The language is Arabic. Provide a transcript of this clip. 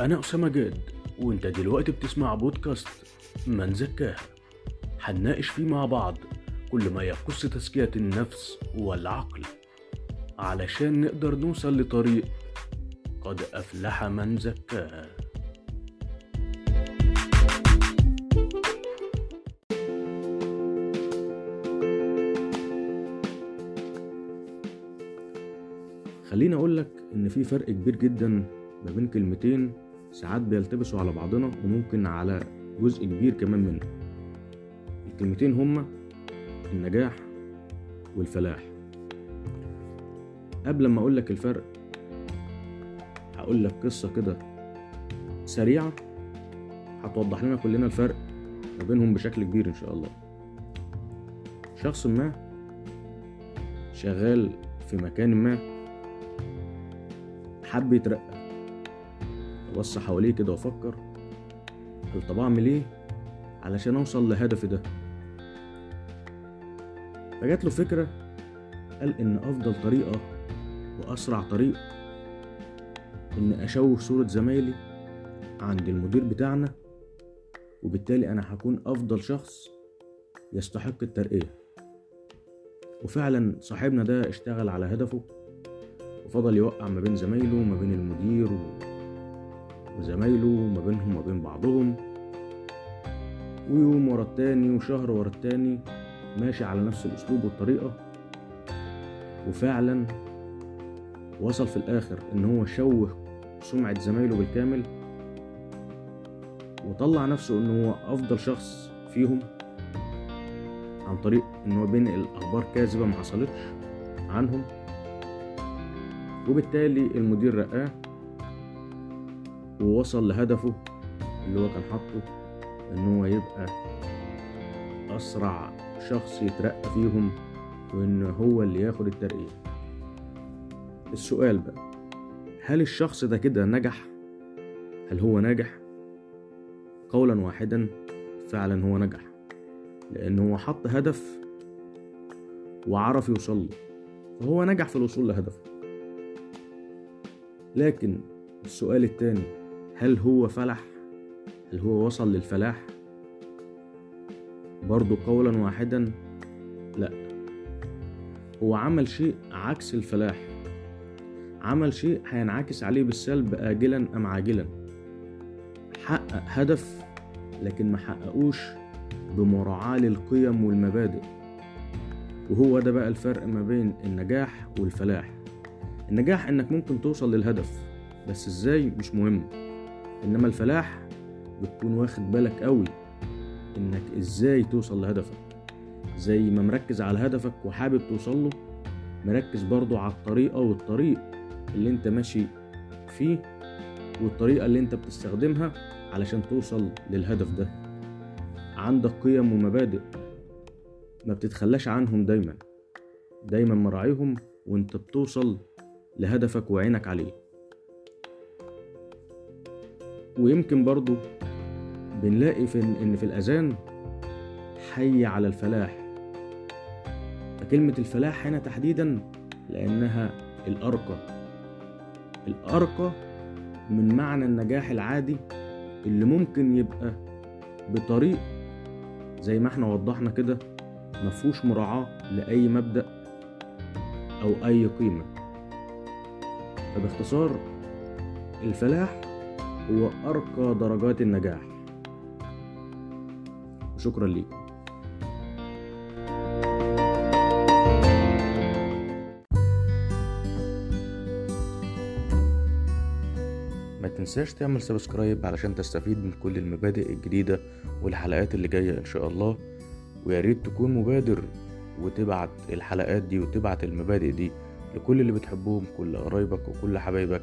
أنا أسامة جاد، وأنت دلوقتي بتسمع بودكاست ما نزكاها. هنناقش فيه مع بعض كل ما يخص تزكية النفس والعقل علشان نقدر نوصل لطريق قد أفلح من زكاها. خليني أقولك إن في فرق كبير جدا ما بين كلمتين ساعات بيلتبسوا على بعضنا وممكن على جزء كبير كمان منه. الكلمتين هما النجاح والفلاح. قبل ما أقولك الفرق هقولك قصة كده سريعة هتوضح لنا كلنا الفرق ما بينهم بشكل كبير إن شاء الله. شخص ما شغال في مكان ما، حب يترقى، بص حواليه كده وفكر هل طب أعمل إيه علشان أوصل لهدفي ده. فجات له فكرة، قال إن أفضل طريقة وأسرع طريق إن أشوه صورة زمايلي عند المدير بتاعنا، وبالتالي أنا هكون أفضل شخص يستحق الترقية. وفعلا صاحبنا ده اشتغل على هدفه وفضل يوقع ما بين زمايله وما بين المدير وزمايله وما بينهم وما بين بعضهم، ويوم ورا التاني وشهر ورا التاني ماشي على نفس الأسلوب والطريقة. وفعلا وصل في الآخر إن هو شوه سمعة زمايله بالكامل، وطلع نفسه إن هو أفضل شخص فيهم عن طريق إن هو بينقل أخبار كاذبة ما حصلتش عنهم، وبالتالي المدير رقاه ووصل لهدفه اللي هو كان حاطه إن هو يبقى أسرع شخص يترقى فيهم وإن هو اللي ياخد الترقية. السؤال بقى، هل الشخص ده كده نجح؟ هل هو ناجح؟ قولا واحدا فعلا هو نجح، لأن هو حط هدف وعرف يوصل له، فهو نجح في الوصول لهدفه. لكن السؤال التاني، هل هو فلح؟ هل هو وصل للفلاح؟ برضو قولا واحدا لأ، هو عمل شيء عكس الفلاح، عمل شيء هينعكس عليه بالسلب آجلا أم عاجلا. حقق هدف لكن ما حققوش بمراعاة للقيم والمبادئ. وهو ده بقى الفرق ما بين النجاح والفلاح. النجاح إنك ممكن توصل للهدف بس إزاي مش مهم، إنما الفلاح بتكون واخد بالك قوي إنك إزاي توصل لهدفك. زي ما مركز على هدفك وحابب توصله، مركز برضو على الطريقة والطريق اللي انت ماشي فيه والطريقة اللي انت بتستخدمها علشان توصل للهدف ده. عندك قيم ومبادئ ما بتتخلاش عنهم دايما، دايما مراعيهم وانت بتوصل لهدفك وعينك عليه. ويمكن برضو بنلاقي ان في الأذان حي على الفلاح. فكلمة الفلاح هنا تحديدا لأنها الأرقى من معنى النجاح العادي اللي ممكن يبقى بطريق زي ما احنا وضحنا كده مفهوش مراعاة لأي مبدأ أو أي قيمة. فباختصار الفلاح هو أرقى درجات النجاح. وشكرا ليكم. ما تنساش تعمل سبسكرايب علشان تستفيد من كل المبادئ الجديدة والحلقات اللي جاية ان شاء الله. وياريت تكون مبادر وتبعت الحلقات دي وتبعت المبادئ دي لكل اللي بتحبهم، كل قرايبك وكل حبايبك،